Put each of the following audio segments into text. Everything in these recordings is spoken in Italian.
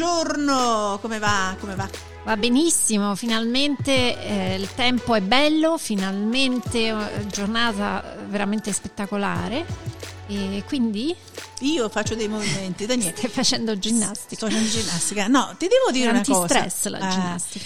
buongiorno, come va? Come va? Va benissimo, finalmente il tempo è bello, finalmente giornata veramente spettacolare e quindi... Io faccio dei movimenti, Daniela. Stai facendo ginnastica. Sto facendo ginnastica. No, ti devo dire una cosa. Antistress la ginnastica.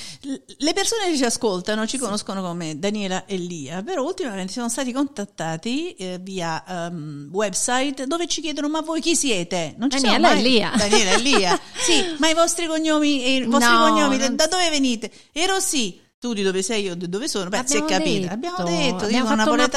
Le persone che ci ascoltano ci conoscono come Daniela e Lia, però ultimamente siamo stati contattati via website dove ci chiedono: ma voi chi siete? Non ci Daniela siamo mai. E Lia. Daniela e Lia. Sì, ma i vostri cognomi, da dove venite? Ero sì. Tu di dove sei, io di dove sono, beh, si è capito. Abbiamo fatto una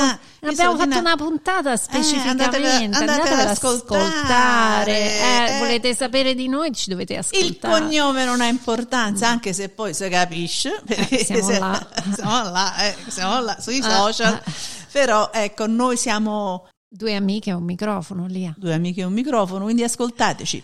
puntata specificamente, andate ad ascoltare. Volete sapere di noi, ci dovete ascoltare. Il cognome non ha importanza, anche se poi si capisce, perché siamo là sui social, però ecco, noi siamo... Due amiche e un microfono, Lia. Due amiche e un microfono, quindi ascoltateci.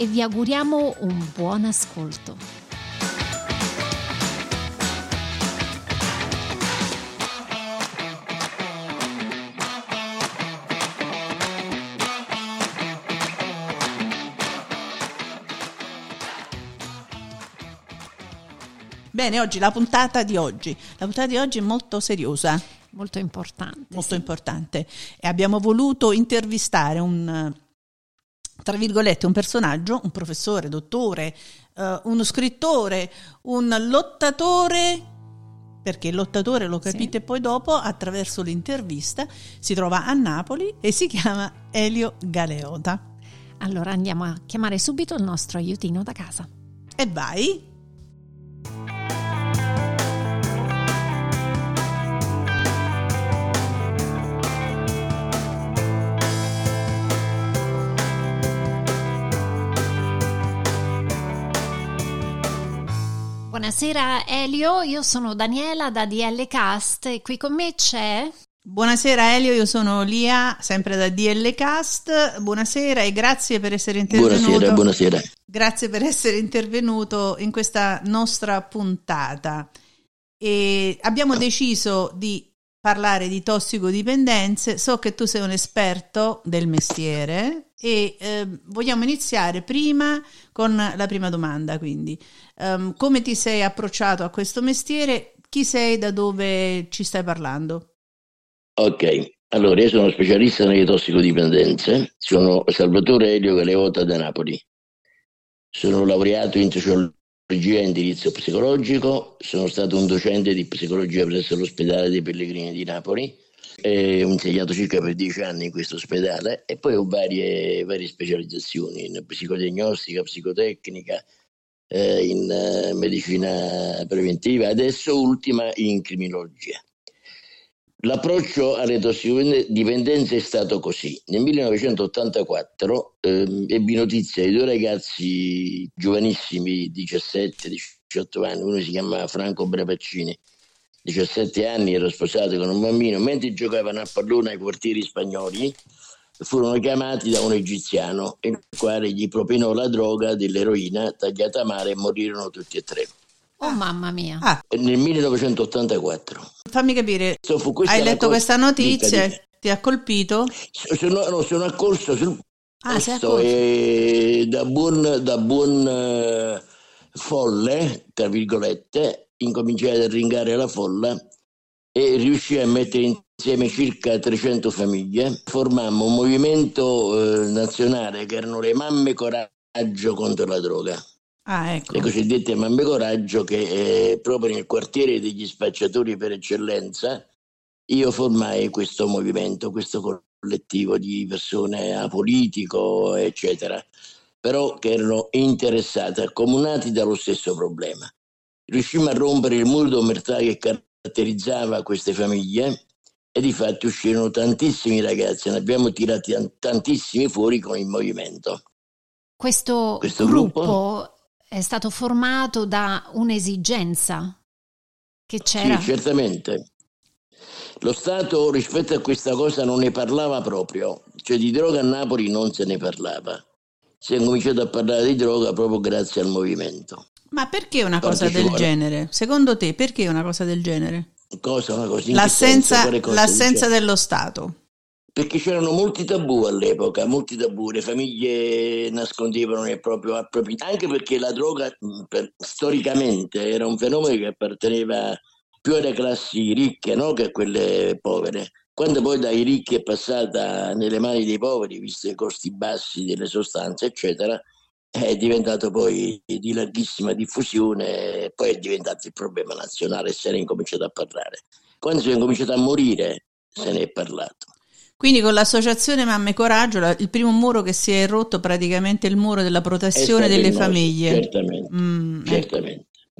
e vi auguriamo un buon ascolto. Bene, la puntata di oggi è molto seriosa. Molto importante. Molto importante. E abbiamo voluto intervistare un personaggio, un professore, dottore, uno scrittore, un lottatore, perché il lottatore lo capite poi dopo attraverso l'intervista. Si trova a Napoli e si chiama Elio Galeota. Allora andiamo a chiamare subito il nostro aiutino da casa. E vai! Buonasera Elio, io sono Daniela da D.L. Cast e qui con me c'è... Buonasera Elio, io sono Lia, sempre da D.L. Cast. Buonasera e grazie per essere intervenuto. Buonasera. Grazie per essere intervenuto in questa nostra puntata. E abbiamo deciso di parlare di tossicodipendenze, so che tu sei un esperto del mestiere... E vogliamo iniziare prima con la prima domanda, quindi come ti sei approcciato a questo mestiere, chi sei, da dove ci stai parlando? Ok, allora io sono specialista nelle tossicodipendenze, sono Salvatore Elio Galeota da Napoli, sono laureato in sociologia e indirizzo psicologico, sono stato un docente di psicologia presso l'ospedale dei Pellegrini di Napoli. Ho insegnato circa per 10 anni in questo ospedale e poi ho varie specializzazioni in psicodiagnostica, psicotecnica, in medicina preventiva, adesso ultima in criminologia. L'approccio alle tossicodipendenze è stato così. Nel 1984 ebbi notizia di due ragazzi giovanissimi, 17-18 anni, uno si chiama Franco Brabaccini, 17 anni, ero sposato con un bambino, mentre giocavano a pallone ai quartieri spagnoli furono chiamati da un egiziano il quale gli propinò la droga dell'eroina tagliata a mare e morirono tutti e tre. Oh mamma mia. Nel 1984. Fammi capire, hai letto questa notizia, ti ha colpito? Sono accorso sul posto e da buon folle, tra virgolette, incominciai ad arringare la folla e riuscii a mettere insieme circa 300 famiglie. Formammo un movimento nazionale che erano le Mamme Coraggio contro la droga. Ecco. Le cosiddette Mamme Coraggio, che proprio nel quartiere degli spacciatori per eccellenza io formai questo movimento, questo collettivo di persone apolitico, eccetera, però che erano interessate, accomunati dallo stesso problema. riuscimmo a rompere il muro d'omertà che caratterizzava queste famiglie e di fatto uscirono tantissimi ragazzi, ne abbiamo tirati tantissimi fuori con il movimento. Questo gruppo è stato formato da un'esigenza che c'era? Sì, certamente. Lo Stato rispetto a questa cosa non ne parlava proprio, cioè di droga a Napoli non se ne parlava. Si è cominciato a parlare di droga proprio grazie al movimento. Ma perché una cosa del genere? Secondo te, perché una cosa del genere? L'assenza dello Stato. Perché c'erano molti tabù all'epoca, molti tabù, le famiglie nascondevano il proprio appropriato, anche perché la droga storicamente era un fenomeno che apparteneva più alle classi ricche, no? Che a quelle povere. Quando poi dai ricchi è passata nelle mani dei poveri, visto i costi bassi delle sostanze, eccetera, è diventato poi di larghissima diffusione, poi è diventato il problema nazionale, se ne è incominciato a parlare. Quando si è incominciato a morire se ne è parlato. Quindi con l'associazione Mamme Coraggio, il primo muro che si è rotto, praticamente il muro della protezione delle famiglie. Certamente,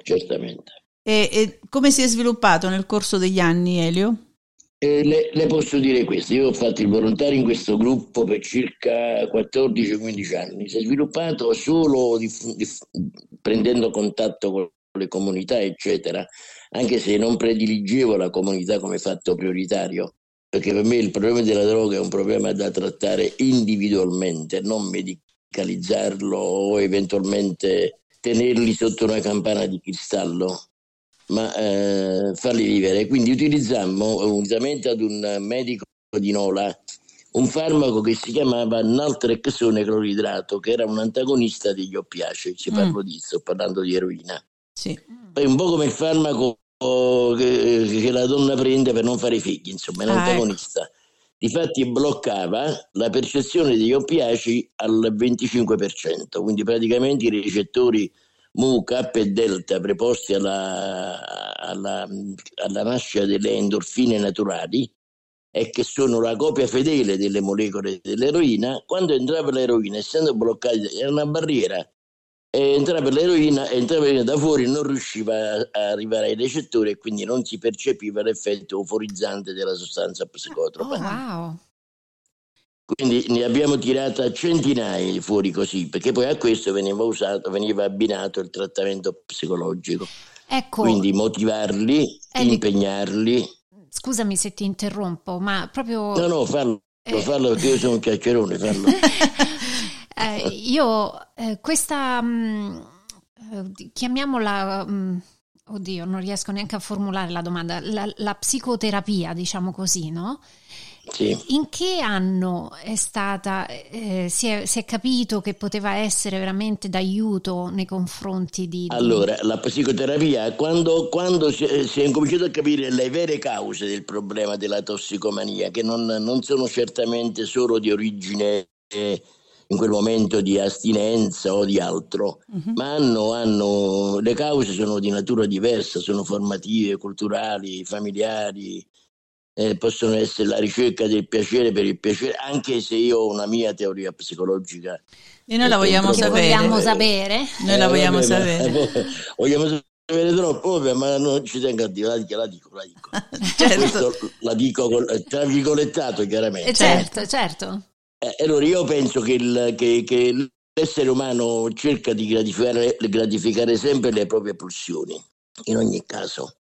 certamente. E come si è sviluppato nel corso degli anni, Elio? Le posso dire questo, io ho fatto il volontario in questo gruppo per circa 14-15 anni, si è sviluppato solo prendendo contatto con le comunità eccetera, anche se non prediligevo la comunità come fatto prioritario, perché per me il problema della droga è un problema da trattare individualmente, non medicalizzarlo o eventualmente tenerli sotto una campana di cristallo, ma farli vivere. Quindi utilizzammo, unitamente ad un medico di Nola, un farmaco che si chiamava Naltrexone cloridrato, che era un antagonista degli oppiacei. Sto parlando di eroina. Sì. Poi un po' come il farmaco che la donna prende per non fare figli, insomma, è un antagonista. Ecco. Difatti bloccava la percezione degli oppiacei al 25%, quindi praticamente i recettori Mu, K e delta preposti alla nascita delle endorfine naturali e che sono la copia fedele delle molecole dell'eroina, quando entrava l'eroina, essendo bloccata, era una barriera, entrava l'eroina da fuori, non riusciva a arrivare ai recettori e quindi non si percepiva l'effetto euforizzante della sostanza psicotropa. Oh, wow. Quindi ne abbiamo tirata centinaia fuori così, perché poi a questo veniva abbinato il trattamento psicologico. Ecco. Quindi motivarli, impegnarli. Scusami se ti interrompo, ma proprio... No, fallo perché io sono un chiacchierone, fallo. Questa, chiamiamola... oddio, non riesco neanche a formulare la domanda. La psicoterapia, diciamo così, no? Sì. In che anno è stata, si è capito che poteva essere veramente d'aiuto nei confronti di... Allora, la psicoterapia, quando si è incominciato a capire le vere cause del problema della tossicomania, che non sono certamente solo di origine in quel momento di astinenza o di altro, ma le cause sono di natura diversa, sono formative, culturali, familiari. Possono essere la ricerca del piacere per il piacere, anche se io ho una mia teoria psicologica e noi la vogliamo sapere. Vogliamo sapere troppo, ma non ci tengo a dire, la dico. Certo. Questo la dico tra virgolettato, chiaramente. Certo. Allora io penso che l'essere umano cerca di gratificare sempre le proprie pulsioni, in ogni caso.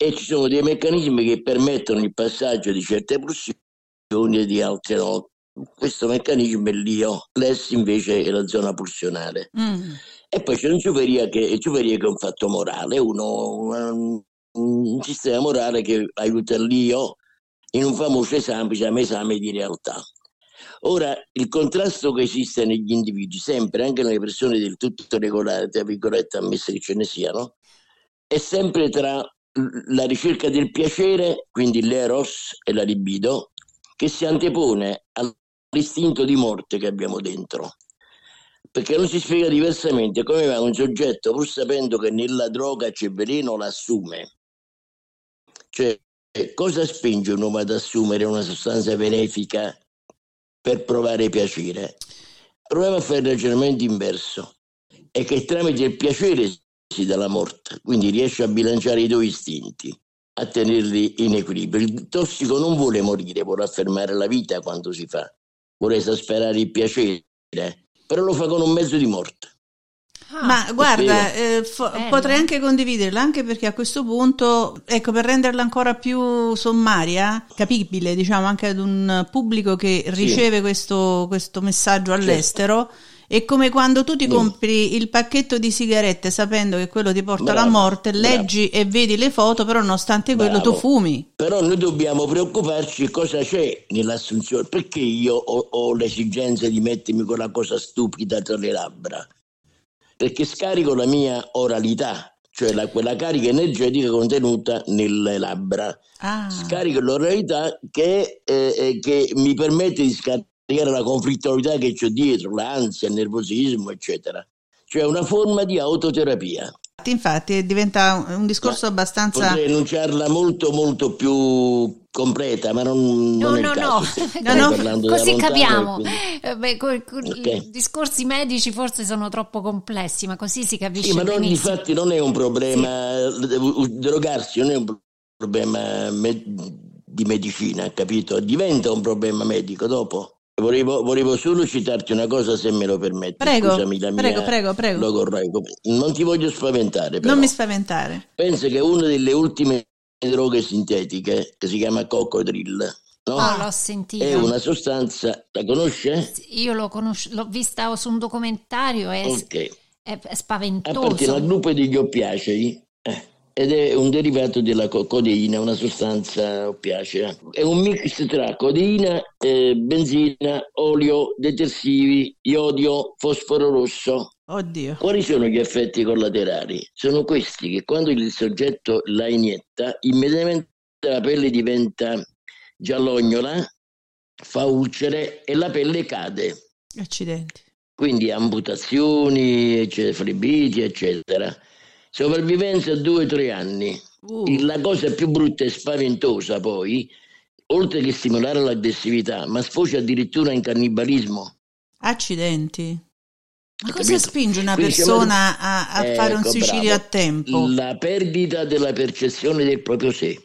E ci sono dei meccanismi che permettono il passaggio di certe pulsioni e di altre no. Questo meccanismo è l'io, l'ess invece è la zona pulsionale. E poi c'è un'ciuperia che è un fatto morale, un sistema morale che aiuta l'io in un famoso esame di realtà. Ora, il contrasto che esiste negli individui, sempre, anche nelle persone del tutto regolari, tra virgolette, ammesse che ce ne siano, è sempre tra la ricerca del piacere, quindi l'eros e la libido, che si antepone all'istinto di morte che abbiamo dentro, perché non si spiega diversamente come va un soggetto, pur sapendo che nella droga c'è veleno, l'assume. Cioè, cosa spinge un uomo ad assumere una sostanza benefica per provare piacere? Proviamo a fare il ragionamento inverso, è che tramite il piacere dalla morte, quindi riesce a bilanciare i due istinti, a tenerli in equilibrio. Il tossico non vuole morire, vuole affermare la vita quando si fa, vuole esasperare il piacere, però lo fa con un mezzo di morte. Ah, ma guarda, potrei anche condividerla, anche perché a questo punto, ecco, per renderla ancora più sommaria, capibile, diciamo, anche ad un pubblico che riceve questo messaggio all'estero, è come quando tu ti compri il pacchetto di sigarette sapendo che quello ti porta alla morte, leggi e vedi le foto, però nonostante quello tu fumi. Però noi dobbiamo preoccuparci cosa c'è nell'assunzione, perché io ho l'esigenza di mettermi quella cosa stupida tra le labbra, perché scarico la mia oralità, cioè quella carica energetica contenuta nelle labbra. Ah. Scarico l'oralità che mi permette di scaricare la conflittualità che ho dietro, l'ansia, il nervosismo, eccetera. Cioè una forma di autoterapia. Infatti diventa un discorso abbastanza... Potrei enunciarla molto molto più completa, ma non è il caso. Così capiamo. I discorsi medici forse sono troppo complessi, ma così si capisce benissimo. Ma infatti non è un problema, drogarsi non è un problema di medicina, capito? Diventa un problema medico dopo. Volevo solo citarti una cosa, se me lo permetti. Prego, scusami, prego. Non ti voglio spaventare, però. Non mi spaventare. Pensa che una delle ultime droghe sintetiche, che si chiama Cocodril, no? Oh, l'ho sentita. È una sostanza, la conosce? Io l'ho vista su un documentario, è spaventoso. Appartiene al gruppo degli oppiacei, ed è un derivato della codeina, una sostanza oppiacea. È un mix tra codeina, benzina, olio, detersivi, iodio, fosforo rosso. Oddio. Quali sono gli effetti collaterali? Sono questi, che quando il soggetto la inietta, immediatamente la pelle diventa giallognola, fa ulcere e la pelle cade. Accidenti. Quindi amputazioni, flebiti, eccetera. Sopravvivenza 2-3 anni. La cosa più brutta e spaventosa, poi, oltre che stimolare l'aggressività, ma sfocia addirittura in cannibalismo. Accidenti. Ma cosa spinge una persona a fare un suicidio a tempo? La perdita della percezione del proprio sé.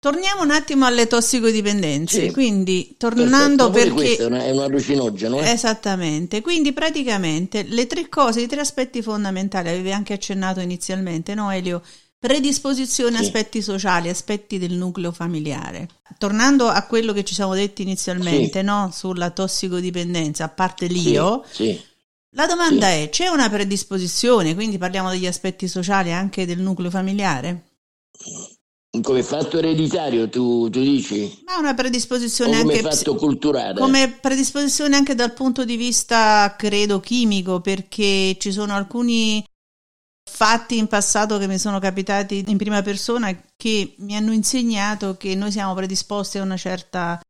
Torniamo un attimo alle tossicodipendenze, quindi tornando, perché questo è un allucinogeno, esattamente, quindi praticamente le tre cose, i tre aspetti fondamentali, avevi anche accennato inizialmente, no Elio? Predisposizione, aspetti sociali, aspetti del nucleo familiare. Tornando a quello che ci siamo detti inizialmente, no? Sulla tossicodipendenza, a parte l'io, la domanda è: c'è una predisposizione? Quindi parliamo degli aspetti sociali, anche del nucleo familiare? Come fatto ereditario tu dici? Ma una predisposizione come anche... come fatto culturale? Come predisposizione anche dal punto di vista, credo, chimico, perché ci sono alcuni fatti in passato che mi sono capitati in prima persona che mi hanno insegnato che noi siamo predisposti a un certo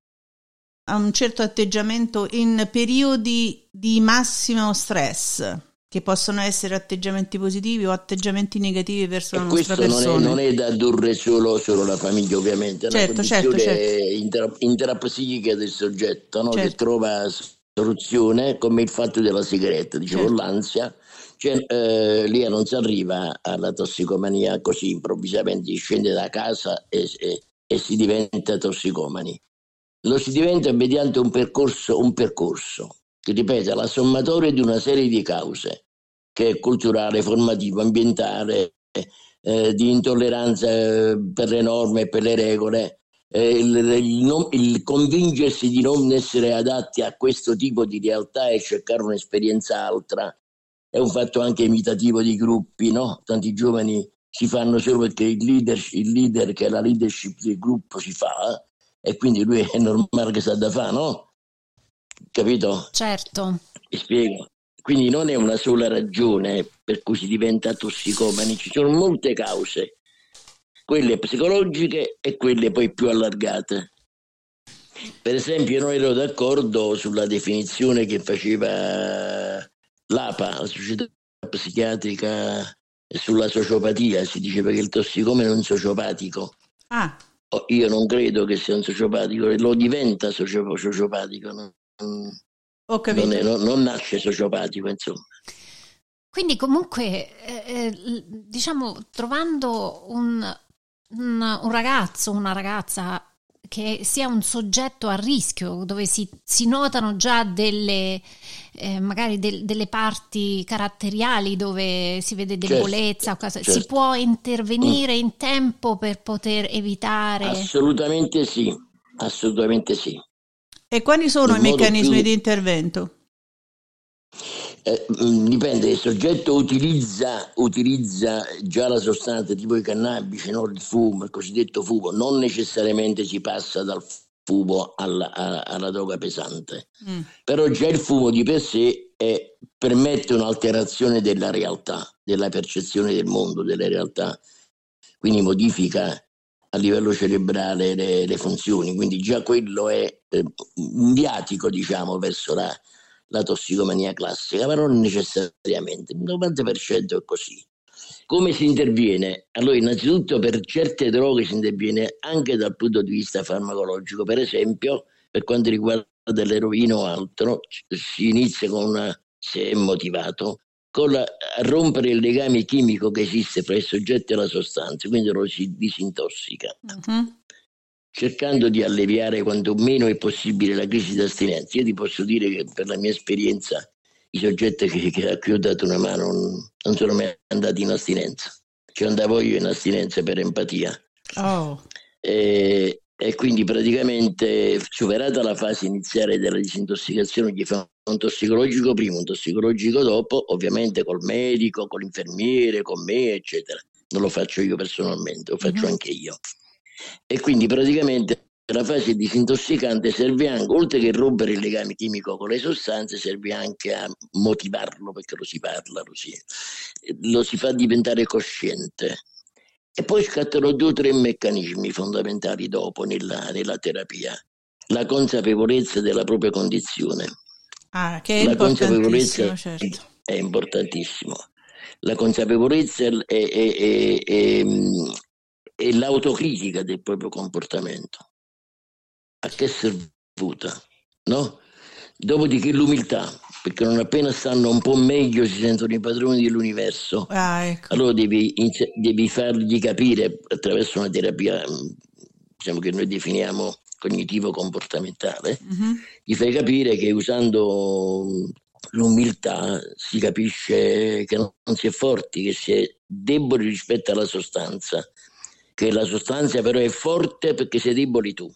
atteggiamento in periodi di massimo stress, che possono essere atteggiamenti positivi o atteggiamenti negativi verso la nostra persona. Questo non è da addurre solo la famiglia, ovviamente, è una condizione intrapsichica del soggetto, no? Che trova soluzione, come il fatto della sigaretta, dicevo, l'ansia. Lia non si arriva alla tossicomania così improvvisamente, scende da casa e si diventa tossicomani. Lo si diventa mediante un percorso. Ripeto, la sommatoria di una serie di cause, che è culturale, formativa, ambientale, di intolleranza per le norme e per le regole, il convincersi di non essere adatti a questo tipo di realtà e cercare un'esperienza altra. È un fatto anche imitativo di gruppi, no? Tanti giovani si fanno solo perché il leader che è la leadership del gruppo si fa, e quindi lui è normale che sa da fare, no? Capito? Certo. Mi spiego. Quindi non è una sola ragione per cui si diventa tossicomani, ci sono molte cause, quelle psicologiche e quelle poi più allargate. Per esempio, non ero d'accordo sulla definizione che faceva l'APA, la società psichiatrica, sulla sociopatia. Si diceva che il tossicomano è un sociopatico. Ah. Io non credo che sia un sociopatico, lo diventa sociopatico, no? Ho capito. Non nasce sociopatico, insomma. Quindi comunque, diciamo, trovando un ragazzo, una ragazza che sia un soggetto a rischio, dove si notano già delle magari delle parti caratteriali dove si vede debolezza, certo. Si può intervenire in tempo per poter evitare? Assolutamente sì. E quali sono i meccanismi di intervento? Dipende, il soggetto utilizza già la sostanza, tipo i cannabici, no? Il fumo, il cosiddetto fumo. Non necessariamente si passa dal fumo alla droga pesante, però già il fumo di per sé permette un'alterazione della realtà, della percezione del mondo, della realtà, quindi modifica a livello cerebrale le funzioni, quindi già quello è un viatico, diciamo, verso la tossicomania classica, ma non necessariamente. Il 90% è così. Come si interviene? Allora, innanzitutto per certe droghe si interviene anche dal punto di vista farmacologico. Per esempio, per quanto riguarda l'eroina o altro, si inizia con se è motivato, a rompere il legame chimico che esiste fra il soggetto e la sostanza, quindi lo si disintossica, cercando di alleviare quanto meno è possibile la crisi di astinenza. Io ti posso dire che per la mia esperienza i soggetti a cui ho dato una mano non sono mai andati in astinenza, ci andavo io in astinenza per empatia. E quindi praticamente, superata la fase iniziale della disintossicazione, gli fa un tossicologico prima, un tossicologico dopo, ovviamente col medico, con l'infermiere, con me, eccetera. Non lo faccio io personalmente, lo faccio anche io. E quindi praticamente la fase disintossicante serve anche, oltre che rompere il legame chimico con le sostanze, serve anche a motivarlo, perché lo si parla, lo si fa diventare cosciente. E poi scattano 2 o 3 meccanismi fondamentali dopo nella terapia. La consapevolezza della propria condizione. Che è importantissimo, certo. È importantissimo. La consapevolezza e l'autocritica del proprio comportamento. A che è servita, no? Dopodiché l'umiltà, perché non appena stanno un po' meglio si sentono i padroni dell'universo. Ecco. Allora devi fargli capire attraverso una terapia, diciamo, che noi definiamo cognitivo-comportamentale, gli fai capire che usando l'umiltà si capisce che non si è forti, che si è deboli rispetto alla sostanza, che la sostanza però è forte perché sei deboli tu.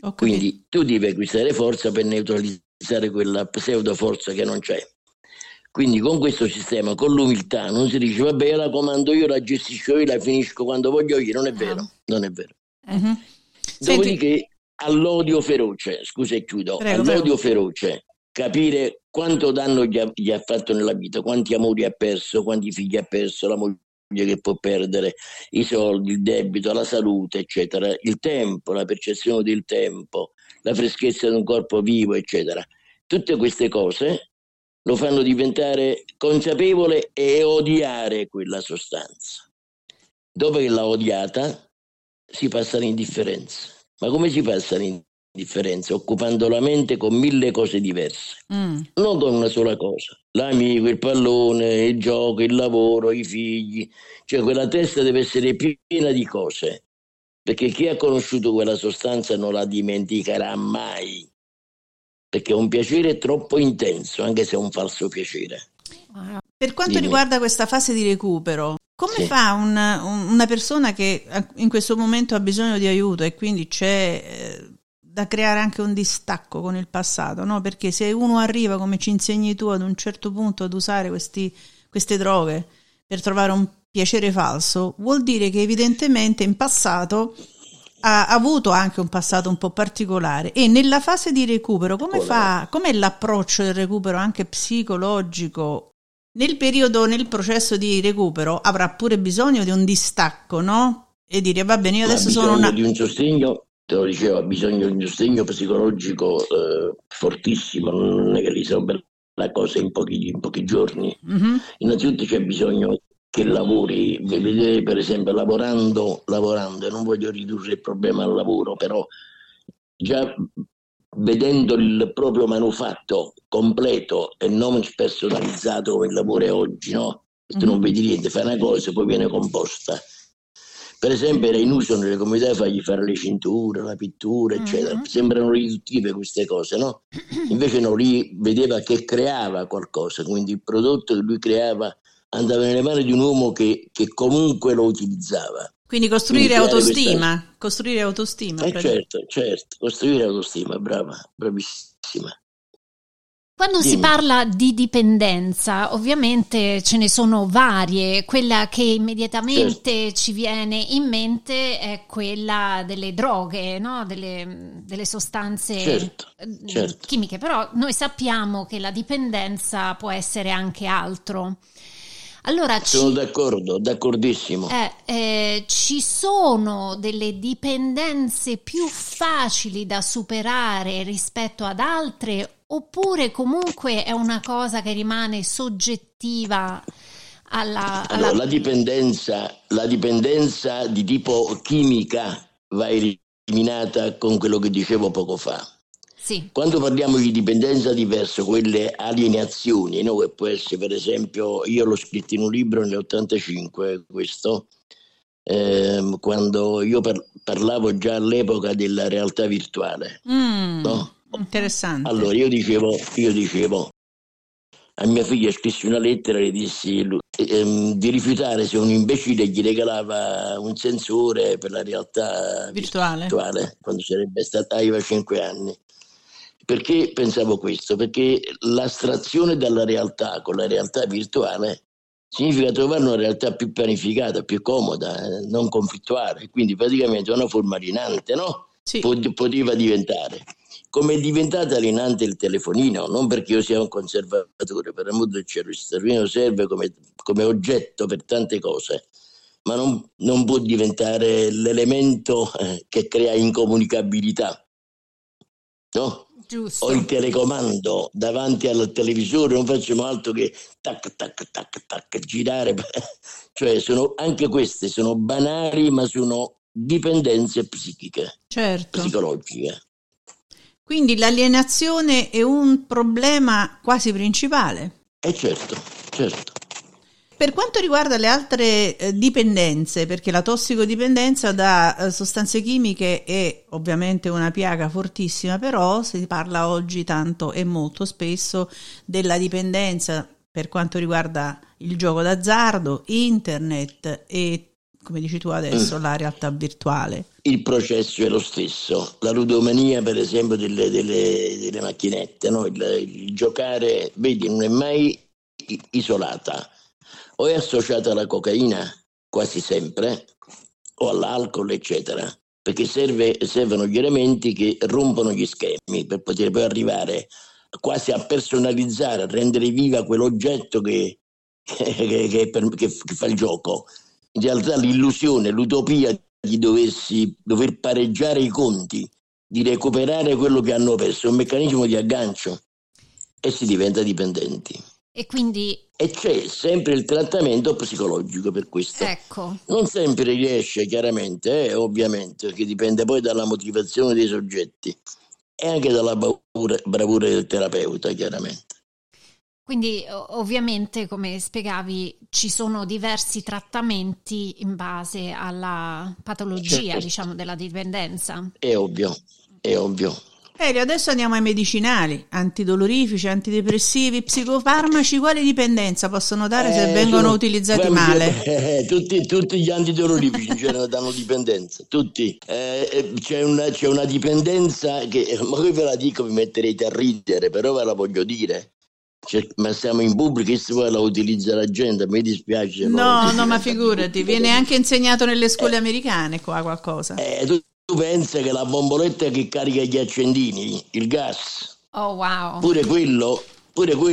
Okay. Quindi tu devi acquistare forza per neutralizzare quella pseudo forza che non c'è. Quindi con questo sistema, con l'umiltà, non si dice vabbè, la comando io, la gestisco io, la finisco quando voglio io. Non è vero. Uh-huh. Dopodiché all'odio feroce, scusa e chiudo, feroce, capire quanto danno gli ha fatto nella vita, quanti amori ha perso, quanti figli ha perso, la moglie che può perdere, i soldi, il debito, la salute, eccetera, il tempo, la percezione del tempo, la freschezza di un corpo vivo, eccetera. Tutte queste cose lo fanno diventare consapevole e odiare quella sostanza. Dopo che l'ha odiata si passa all'indifferenza. Ma come si passa all'indifferenza? Occupando la mente con 1000 cose diverse, non con una sola cosa. L'amico, il pallone, il gioco, il lavoro, i figli. Cioè quella testa deve essere piena di cose, perché chi ha conosciuto quella sostanza non la dimenticherà mai, perché è un piacere troppo intenso, anche se è un falso piacere. Per quanto riguarda questa fase di recupero, come fa una persona che in questo momento ha bisogno di aiuto, e quindi c'è da creare anche un distacco con il passato, no? Perché se uno arriva, come ci insegni tu, ad un certo punto ad usare queste droghe per trovare un piacere falso, vuol dire che evidentemente in passato ha avuto anche un passato un po' particolare. E nella fase di recupero com'è l'approccio del recupero anche psicologico? Nel processo di recupero avrà pure bisogno di un distacco, no? E dire va bene, io adesso sono di un sostegno. Te lo dicevo, ha bisogno di un sostegno psicologico fortissimo, non è che risolve la cosa in pochi giorni. Innanzitutto c'è bisogno che lavori, per esempio lavorando, e non voglio ridurre il problema al lavoro, però già vedendo il proprio manufatto completo e non spersonalizzato come il lavoro è oggi, no? Tu non vedi niente, fai una cosa e poi viene composta. Per esempio era in uso nelle comunità fargli fare le cinture, la pittura, eccetera. Sembrano riduttive queste cose, no? Invece no, lì vedeva che creava qualcosa, quindi il prodotto che lui creava andava nelle mani di un uomo che comunque lo utilizzava. Quindi costruire autostima, questa... costruire autostima. Certo, costruire autostima, brava, bravissima. Quando si parla di dipendenza, ovviamente ce ne sono varie. Quella che immediatamente ci viene in mente è quella delle droghe, no? delle sostanze chimiche. Però noi sappiamo che la dipendenza può essere anche altro. Allora, sono d'accordissimo. Ci sono delle dipendenze più facili da superare rispetto ad altre, oppure comunque è una cosa che rimane soggettiva alla... Allora, la dipendenza di tipo chimica va eliminata con quello che dicevo poco fa. Sì. Quando parliamo di dipendenza diverso, quelle alienazioni, no? Che può essere, per esempio, io l'ho scritto in un libro nell'85, questo, quando io parlavo già all'epoca della realtà virtuale, no? Interessante. Allora io dicevo a mia figlia, scrissi una lettera e le dissi di rifiutare se un imbecille gli regalava un sensore per la realtà virtuale quando sarebbe stata, aveva 5 anni. Perché pensavo questo? Perché l'astrazione dalla realtà con la realtà virtuale significa trovare una realtà più pianificata, più comoda, non conflittuale, quindi praticamente una forma alienante, no? Sì. Poteva diventare, come è diventata alienante il telefonino, non perché io sia un conservatore, per amor del cielo, il telefonino serve come oggetto per tante cose, ma non può diventare l'elemento che crea incomunicabilità, no? Giusto. O il telecomando davanti al televisore, non facciamo altro che tac tac tac tac girare, cioè sono, anche queste sono banali, ma sono dipendenze psichiche, psicologiche. Quindi l'alienazione è un problema quasi principale. Certo. Per quanto riguarda le altre dipendenze, perché la tossicodipendenza da sostanze chimiche è ovviamente una piaga fortissima, però si parla oggi tanto e molto spesso della dipendenza per quanto riguarda il gioco d'azzardo, internet e, come dici tu adesso, la realtà virtuale. Il processo è lo stesso, la ludomania per esempio delle macchinette, no? Il giocare, vedi, non è mai isolata, o è associata alla cocaina quasi sempre, o all'alcol eccetera, perché servono gli elementi che rompono gli schemi per poter poi arrivare quasi a personalizzare, a rendere viva quell'oggetto che fa il gioco. In realtà l'illusione, l'utopia di dover pareggiare i conti, di recuperare quello che hanno perso, un meccanismo di aggancio, e si diventa dipendenti. E quindi... E c'è sempre il trattamento psicologico per questo. Ecco. Non sempre riesce, chiaramente, ovviamente, perché dipende poi dalla motivazione dei soggetti e anche dalla bravura del terapeuta, chiaramente. Quindi ovviamente, come spiegavi, ci sono diversi trattamenti in base alla patologia, diciamo, della dipendenza. È ovvio. Adesso andiamo ai medicinali, antidolorifici, antidepressivi, psicofarmaci. Quale dipendenza possono dare se vengono utilizzati male? Tutti gli antidolorifici in genere danno dipendenza, tutti. C'è una dipendenza che, ma io ve la dico, vi metterete a ridere, però ve la voglio dire. Ma siamo in pubblico e se poi la utilizza la gente, mi dispiace. No, ma figurati, viene anche insegnato nelle scuole americane qua qualcosa. Tu pensa che la bomboletta che carica gli accendini, il gas, oh wow, pure quello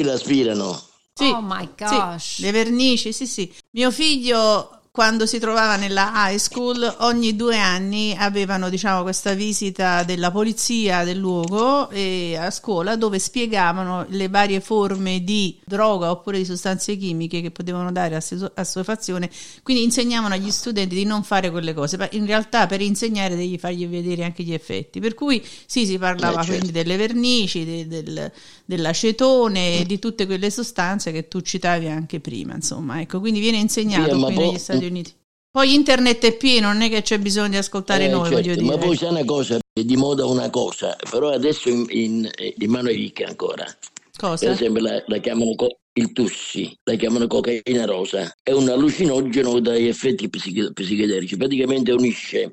aspirano. Sì, oh my gosh, sì, le vernici, sì. Mio figlio quando si trovava nella high school, ogni 2 anni avevano, diciamo, questa visita della polizia del luogo e a scuola, dove spiegavano le varie forme di droga oppure di sostanze chimiche che potevano dare assuefazione, quindi insegnavano agli studenti di non fare quelle cose, ma in realtà per insegnare devi fargli vedere anche gli effetti, per cui sì, si parlava quindi delle vernici, dell'acetone, di tutte quelle sostanze che tu citavi anche prima, insomma, ecco, quindi viene insegnato qui negli Stati Uniti. Poi internet è pieno, non è che c'è bisogno di ascoltare noi, certo, voglio dire. Ma poi c'è una cosa, è di moda una cosa, però adesso in mano ai ricchi ancora. Cosa? Per esempio la chiamano il tussi, la chiamano cocaina rosa, è un allucinogeno dagli effetti psichedelici, praticamente unisce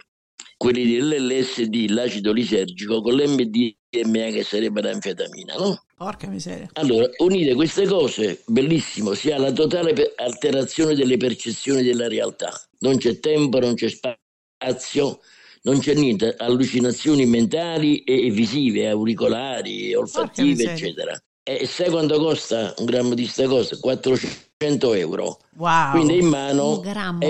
quelli dell'LSD, l'acido lisergico, con l'MDMA che sarebbe l'anfetamina, no? Porca miseria. Allora, unire queste cose, bellissimo, si ha la totale alterazione delle percezioni della realtà. Non c'è tempo, non c'è spazio, non c'è niente, allucinazioni mentali e visive, auricolari, olfattive, eccetera. E sai quanto costa un grammo di sta cosa? 400 euro. Wow. Quindi è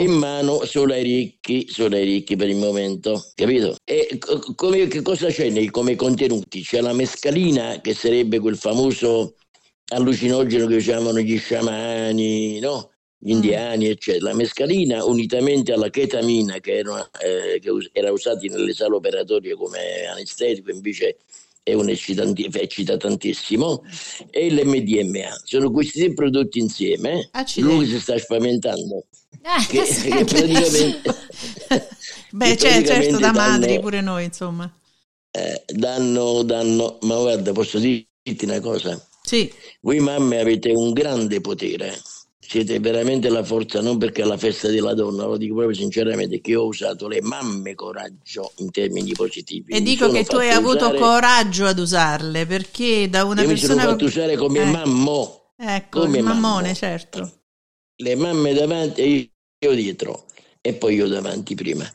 in mano solo ai ricchi per il momento, capito? E che cosa c'è come contenuti? C'è la mescalina, che sarebbe quel famoso allucinogeno che usavano gli sciamani, no? Gli indiani, eccetera. La mescalina, unitamente alla chetamina che era usata nelle sale operatorie come anestetico, invece è un eccita tantissimo, e l'MDMA. Sono questi 3 prodotti insieme. Lui si sta spaventando. Che praticamente, beh, c'è certo da madri pure noi, insomma. Danno, ma guarda, posso dirti una cosa? Sì. Voi mamme avete un grande potere. Siete veramente la forza, non perché è la festa della donna, lo dico proprio sinceramente, che io ho usato le mamme coraggio in termini positivi. E mi dico che tu hai avuto coraggio ad usarle, perché da una persona... Io mi sono fatto usare come mammo. Ecco, come il mammone, mammo. Certo. Le mamme davanti e io dietro, e poi io davanti prima.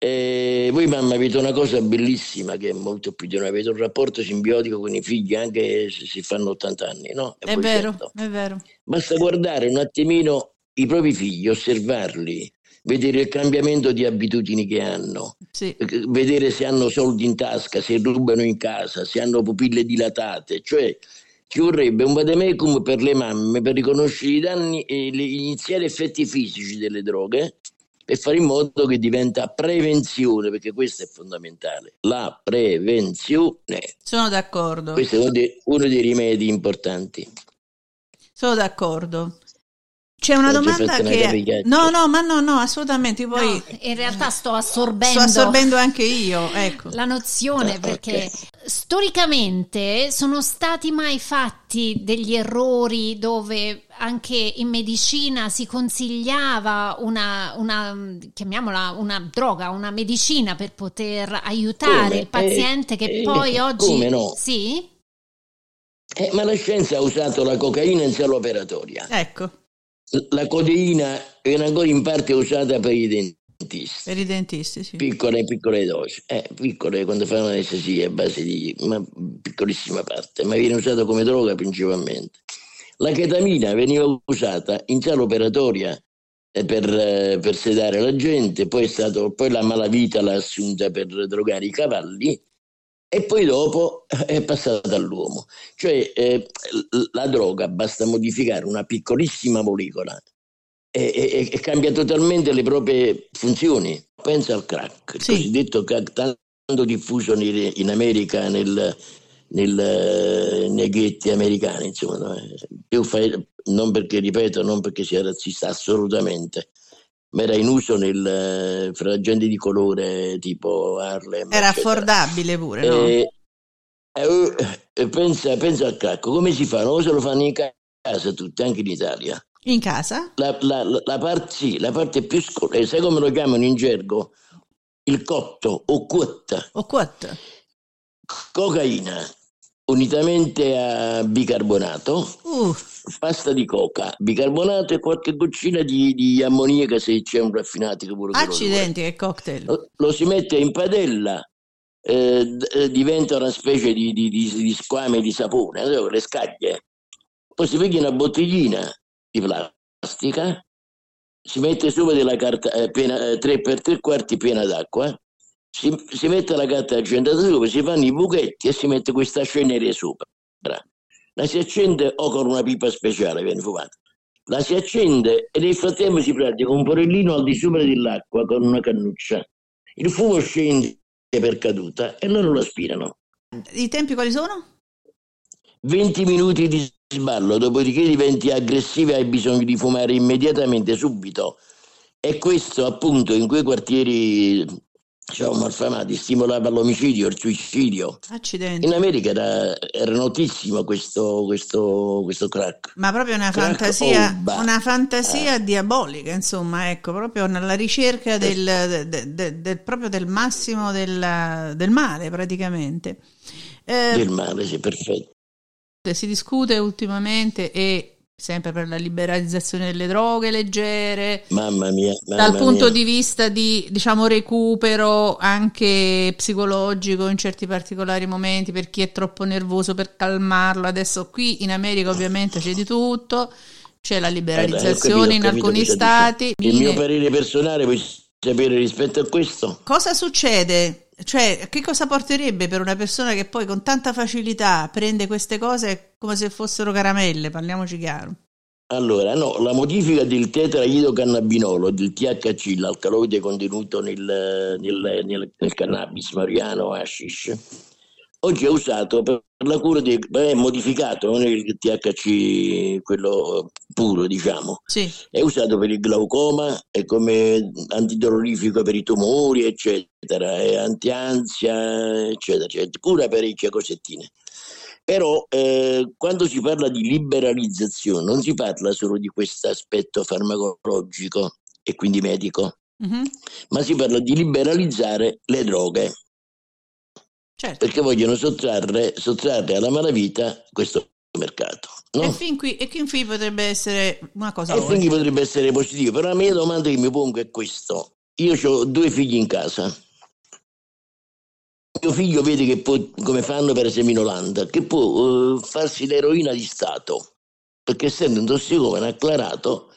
Voi mamma avete una cosa bellissima che è molto più di noi, avete un rapporto simbiotico con i figli anche se si fanno 80 anni, no? È vero, certo. È vero. Basta guardare un attimino i propri figli, osservarli, vedere il cambiamento di abitudini che hanno, sì. Vedere se hanno soldi in tasca, se rubano in casa, se hanno pupille dilatate, cioè ci vorrebbe un vademecum per le mamme per riconoscere i danni e gli iniziali effetti fisici delle droghe, e fare in modo che diventa prevenzione, perché questo è fondamentale, la prevenzione. Sono d'accordo. Questo è uno dei rimedi importanti. Sono d'accordo. C'è una domanda che... No, assolutamente. Poi no, in realtà sto assorbendo anche io, ecco. La nozione, perché storicamente sono stati mai fatti degli errori dove anche in medicina si consigliava una chiamiamola una droga, una medicina per poter aiutare il paziente che poi oggi... No? Sì? Ma la scienza ha usato la cocaina in sala operatoria. Ecco. La codeina era ancora in parte usata per i dentisti. Per i dentisti, sì. Piccole dosi. Piccole quando fanno anestesia a base di una piccolissima parte, ma viene usata come droga principalmente. La chetamina veniva usata in sala operatoria per sedare la gente, poi la malavita l'ha assunta per drogare i cavalli, e poi dopo è passata all'uomo, cioè la droga basta modificare una piccolissima molecola e cambia totalmente le proprie funzioni. Pensa al crack, il cosiddetto crack tanto diffuso in America, nei ghetti americani, insomma. Non perché sia razzista, assolutamente, ma era in uso fra gente di colore tipo Harlem, era eccetera. Affordabile pure, no? Pensa al crack, come si fa? Non se lo fanno in casa tutti, anche in Italia in casa? La parte più scura, sai come lo chiamano in gergo? Il cotto o quatta. Cocaina unitamente a bicarbonato, pasta di coca, bicarbonato e qualche goccina di ammoniaca, se c'è un raffinato che vuole. Accidenti, che cocktail! Lo si mette in padella, diventa una specie di squame di sapone, le scaglie. Poi si piglia una bottiglina di plastica, si mette sopra della carta pena, 3 per 3/4 piena d'acqua, si mette la carta argentata sopra, si fanno i buchetti e si mette questa sceneria sopra. La si accende o con una pipa speciale viene fumata, la si accende e nel frattempo si pratica un forellino al di sopra dell'acqua con una cannuccia, il fumo scende per caduta e loro lo aspirano. I tempi quali sono? 20 minuti di sballo, dopodiché diventi aggressiva e hai bisogno di fumare immediatamente, subito, e questo appunto in quei quartieri, diciamo, malfamati, stimolava l'omicidio, il suicidio. Accidenti. In America era notissimo questo crack. Ma proprio una fantasia diabolica, insomma, ecco, proprio alla ricerca del massimo del male, praticamente. Del male, sì, perfetto. Si discute ultimamente e sempre per la liberalizzazione delle droghe leggere, mamma mia. Di vista di, diciamo, recupero anche psicologico in certi particolari momenti per chi è troppo nervoso, per calmarlo. Adesso qui in America ovviamente c'è di tutto, c'è la liberalizzazione in alcuni stati. Il mio parere personale, vuoi sapere rispetto a questo? Cosa succede? Cioè, che cosa porterebbe per una persona che poi con tanta facilità prende queste cose come se fossero caramelle, parliamoci chiaro? Allora, no, la modifica del tetraidrocannabinolo, del THC, l'alcaloide contenuto nel cannabis, marijuana, hashish, oggi è usato per la cura è modificato, non è il THC quello puro, diciamo. Sì. È usato per il glaucoma, è come antidolorifico per i tumori, eccetera, è antiansia, eccetera, cura parecchie cosettine. Però quando si parla di liberalizzazione non si parla solo di questo aspetto farmacologico e quindi medico, ma si parla di liberalizzare le droghe. Certo. Perché vogliono sottrarre alla malavita questo mercato, no? E fin qui potrebbe essere una cosa buona. E fin qui potrebbe essere positivo, però la mia domanda che mi pongo è questo: io ho 2 figli in casa, mio figlio vede che può, come fanno per esempio in Olanda, che può farsi l'eroina di Stato, perché essendo un tossicomane acclarato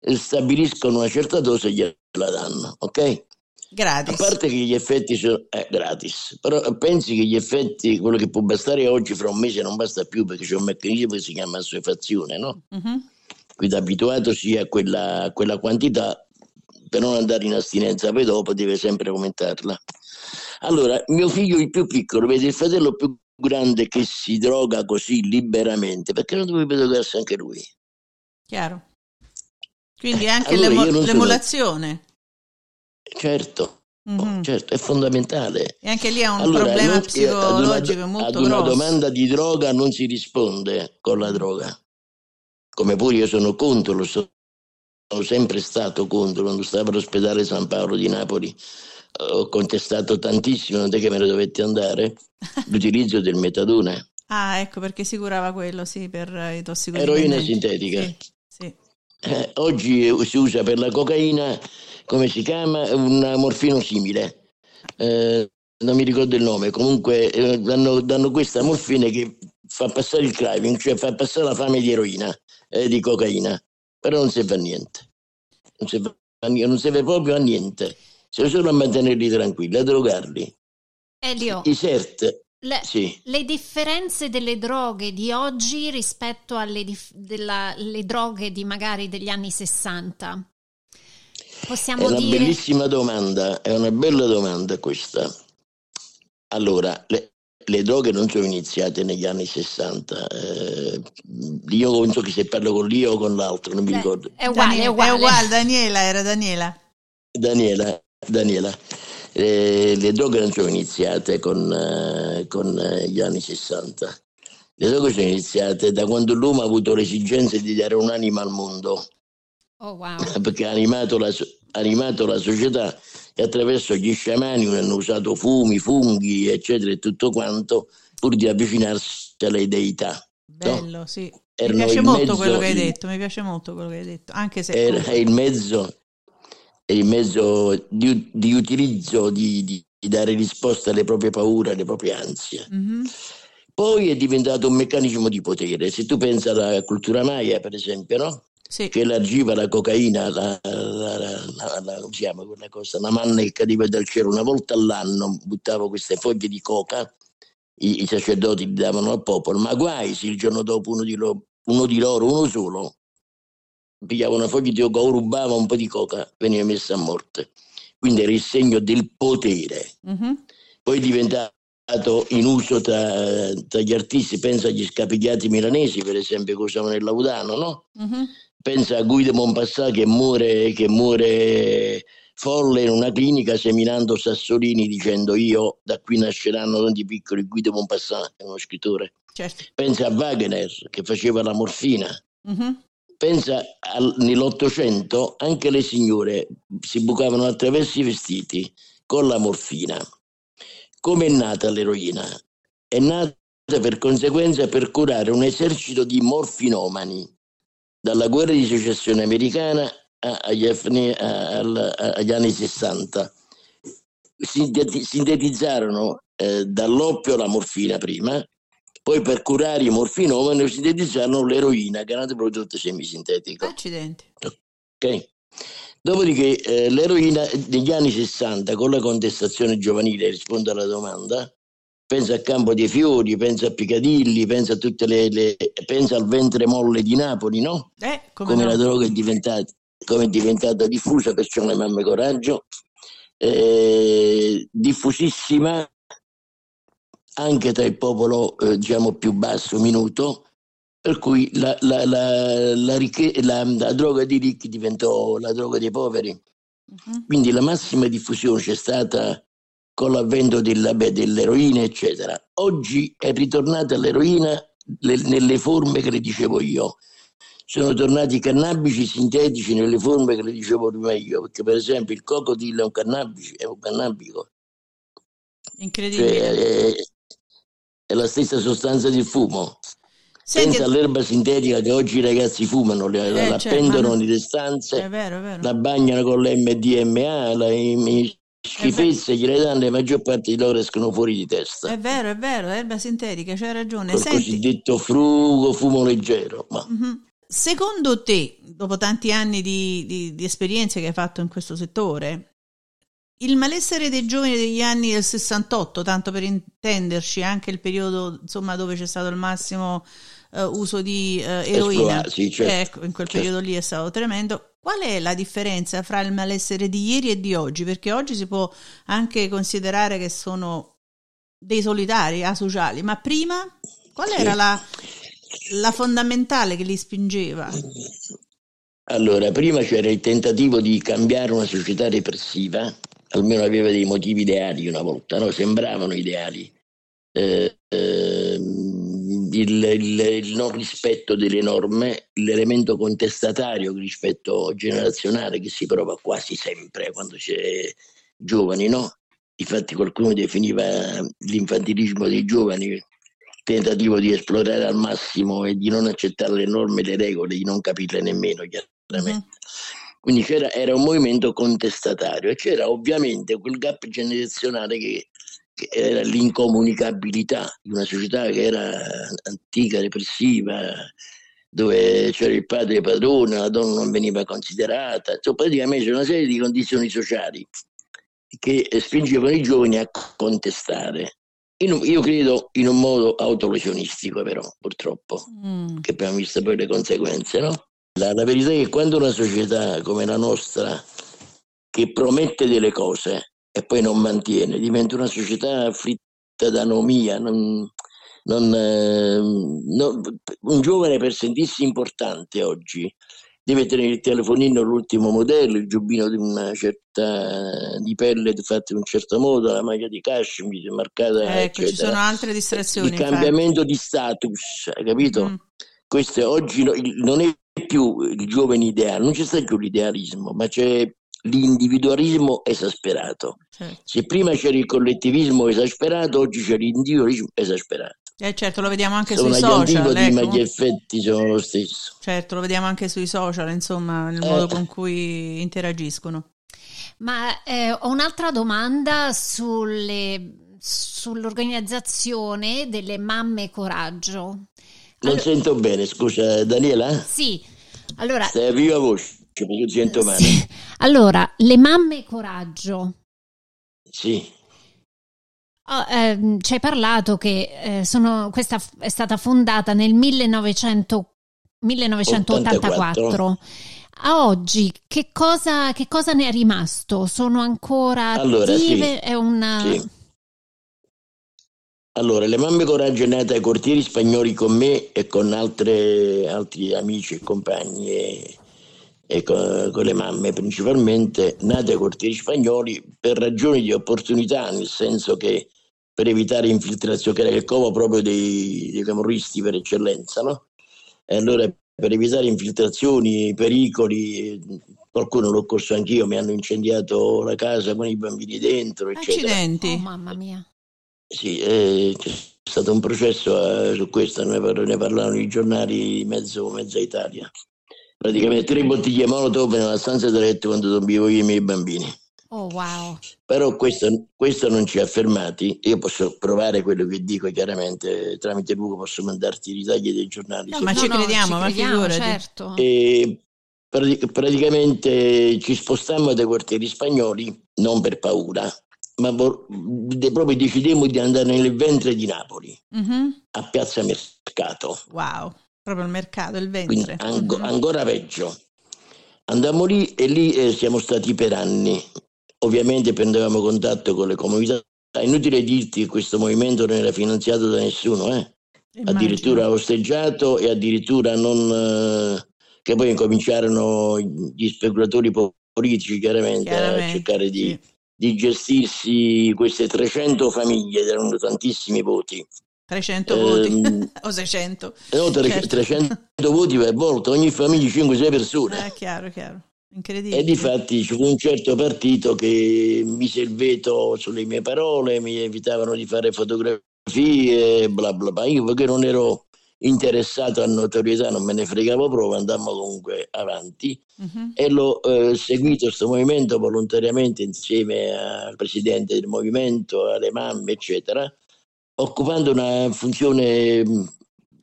stabiliscono una certa dose e gliela danno, ok? Gratis. A parte che gli effetti sono gratis, però pensi che gli effetti, quello che può bastare oggi fra un mese non basta più, perché c'è un meccanismo che si chiama assuefazione, no? Quindi abituatosi a quella quantità per non andare in astinenza, poi dopo deve sempre aumentarla. Allora, mio figlio il più piccolo vede il fratello più grande che si droga così liberamente, perché non dovrebbe drogarsi anche lui? Chiaro. Quindi anche l'emulazione. Certo, è fondamentale. E anche lì è un problema psicologico molto grosso. Ad una domanda di droga non si risponde con la droga. Come pure io sono contro, sono sempre stato contro. Quando stavo all'ospedale San Paolo di Napoli ho contestato tantissimo, non è che me ne dovetti andare, l'utilizzo del metadone. Ah, ecco, perché si curava quello, sì, per i tossicodipendenti. Eroina sintetica. Sì. Oggi si usa per la cocaina, come si chiama, una morfinosimile, non mi ricordo il nome, comunque danno questa morfina che fa passare il craving, cioè fa passare la fame di eroina, di cocaina, però non serve a niente, non serve proprio a niente, serve solo a mantenerli tranquilli, a drogarli. Elio, le differenze delle droghe di oggi rispetto alle le droghe di magari degli anni 60? Possiamo dire... bellissima domanda, è una bella domanda questa. Allora, le droghe non sono iniziate negli anni 60. Io non so che se parlo con Lia o con l'altro, non mi ricordo. È uguale. Daniela. Le droghe non sono iniziate con gli anni 60. Le droghe sono iniziate da quando l'uomo ha avuto l'esigenza di dare un'anima al mondo. Oh, wow. Perché ha animato la società e attraverso gli sciamani hanno usato fumi, funghi, eccetera e tutto quanto pur di avvicinarsi alle deità. Bello, no? Sì. Mi piace molto quello che hai detto, anche se era il mezzo di utilizzo di dare risposta alle proprie paure, alle proprie ansie. Poi è diventato un meccanismo di potere. Se tu pensi alla cultura maya, per esempio, no? sì, che elargiva la cocaina, usiamo quella cosa, la mannecca di dal cielo. Una volta all'anno buttavo queste foglie di coca, i sacerdoti li davano al popolo, ma guai se il giorno dopo uno di loro, uno solo, pigliava una foglia di coca o rubava un po' di coca, veniva messo a morte. Quindi era il segno del potere. Mm-hmm. Poi diventato in uso tra gli artisti, pensa agli scapigliati milanesi per esempio che usavano il Laudano, no? Mm-hmm. Pensa a Guy de Maupassant che muore folle in una clinica seminando sassolini dicendo io da qui nasceranno tanti piccoli. Guy de Maupassant è uno scrittore. Certo. Pensa a Wagner che faceva la morfina. Mm-hmm. Pensa nell'Ottocento anche le signore si bucavano attraverso i vestiti con la morfina. Come è nata l'eroina? È nata per conseguenza per curare un esercito di morfinomani dalla guerra di secessione americana agli anni 60. Sintetizzarono dall'oppio la morfina prima. Poi per curare i morfinomani sintetizzarono l'eroina, che è un prodotto semisintetico. Accidenti. Ok. Dopodiché l'eroina negli anni 60, con la contestazione giovanile, rispondo alla domanda, pensa a Campo dei Fiori, pensa a Piccadilly, pensa a tutte pensa al ventre molle di Napoli, no? Come no? La droga è diventata diffusa, perciò le Mamme Coraggio, diffusissima anche tra il popolo più basso, minuto, per cui la droga dei ricchi diventò la droga dei poveri. Uh-huh. Quindi la massima diffusione c'è stata con l'avvento dell'eroina, eccetera. Oggi è ritornata l'eroina nelle forme che le dicevo io. Sono tornati i cannabici sintetici nelle forme che le dicevo prima io, perché per esempio il coccodrillo è un cannabico. Incredibile. Cioè, è la stessa sostanza del fumo. Senti, pensa all'erba sintetica che oggi i ragazzi fumano, appendono nelle stanze, è vero. La bagnano con l'MDMA, schifezze che le danno, la maggior parte di loro escono fuori di testa. È vero, l'erba sintetica, c'hai ragione. Il cosiddetto frugo, fumo leggero. Ma. Uh-huh. Secondo te, dopo tanti anni di esperienze che hai fatto in questo settore, il malessere dei giovani degli anni del 68, tanto per intenderci, anche il periodo insomma dove c'è stato il massimo uso di eroina, sì, certo, ecco, in quel certo periodo lì è stato tremendo. Qual è la differenza fra il malessere di ieri e di oggi? Perché oggi si può anche considerare che sono dei solitari, asociali, ma prima qual era la fondamentale che li spingeva? Allora, prima c'era il tentativo di cambiare una società repressiva, almeno aveva dei motivi ideali una volta, no? Sembravano ideali, il non rispetto delle norme, l'elemento contestatario rispetto generazionale che si prova quasi sempre quando c'è giovani, no? Infatti qualcuno definiva l'infantilismo dei giovani, tentativo di esplorare al massimo e di non accettare le norme, le regole, di non capirle nemmeno chiaramente. Quindi era un movimento contestatario e c'era ovviamente quel gap generazionale che era l'incomunicabilità di una società che era antica, repressiva, dove c'era il padre padrone, la donna non veniva considerata, cioè, praticamente c'era una serie di condizioni sociali che spingevano i giovani a contestare. Io credo in un modo autolesionistico, però, purtroppo, che abbiamo visto poi le conseguenze, no? La verità è che quando una società come la nostra, che promette delle cose e poi non mantiene, diventa una società afflitta da anomia, un giovane per sentirsi importante oggi deve tenere il telefonino l'ultimo modello, il giubbino di una certa di pelle fatta in un certo modo, la maglia di cashmere marcata, ecco, eccetera. Ci sono altre distrazioni. Il cambiamento di status, hai capito? Mm. Questo oggi non è più il giovane ideale, non c'è stato più l'idealismo, ma c'è l'individualismo esasperato. Certo. Se prima c'era il collettivismo esasperato, ogoggi c'è l'individualismo esasperato. Certo, lo vediamo anche sui social, ecco. Gli effetti sono lo stesso. Certo, lo vediamo anche sui social, insomma, nel modo con cui interagiscono. Ma ho un'altra domanda sull'organizzazione delle Mamme Coraggio. Non sento bene, scusa Daniela? Sì, Allora, stai a viva voce, io sento male. Sì. Allora, le Mamme Coraggio. Sì. Ci hai parlato che questa è stata fondata nel 1984. A oggi che cosa ne è rimasto? Sono ancora attive? Sì. Sì. Allora, le Mamme Coraggio è nata ai Cortieri Spagnoli con me e con altri amici e compagni e con le mamme principalmente, nate ai Cortieri Spagnoli per ragioni di opportunità, nel senso che per evitare infiltrazione, che era il covo proprio dei camorristi per eccellenza, no? E allora per evitare infiltrazioni, pericoli, qualcuno l'ho corso anch'io, mi hanno incendiato la casa con i bambini dentro, eccetera. Accidenti, oh, mamma mia. Sì, c'è stato un processo su questo, ne parlavano i giornali mezza Italia. Praticamente 3 bottiglie molotov nella stanza da letto quando dormivo io e i miei bambini. Oh, wow. Però questo non ci ha fermati. Io posso provare quello che dico, chiaramente tramite Luca posso mandarti i ritagli dei giornali. No, ma ci crediamo, certo. E praticamente ci spostammo dai Quartieri Spagnoli non per paura, ma proprio decidemmo di andare nel ventre di Napoli, a Piazza Mercato. Wow. Proprio il mercato, il ventre. Ancora peggio. Andammo lì e lì siamo stati per anni. Ovviamente prendevamo contatto con le comunità. È inutile dirti che questo movimento non era finanziato da nessuno, eh? Addirittura osteggiato e addirittura non... che poi incominciarono gli speculatori politici chiaramente a cercare di gestirsi queste 300 famiglie, erano tantissimi voti. 300 voti o 600? No, 300 voti per volta, ogni famiglia 5-6 persone. Chiaro, incredibile. E difatti c'è un certo partito che mise il veto sulle mie parole, mi evitavano di fare fotografie, bla bla bla. Io perché non ero interessato a notorietà, non me ne fregavo proprio, andammo comunque avanti e l'ho seguito questo movimento volontariamente insieme al presidente del movimento, alle mamme, eccetera, occupando una funzione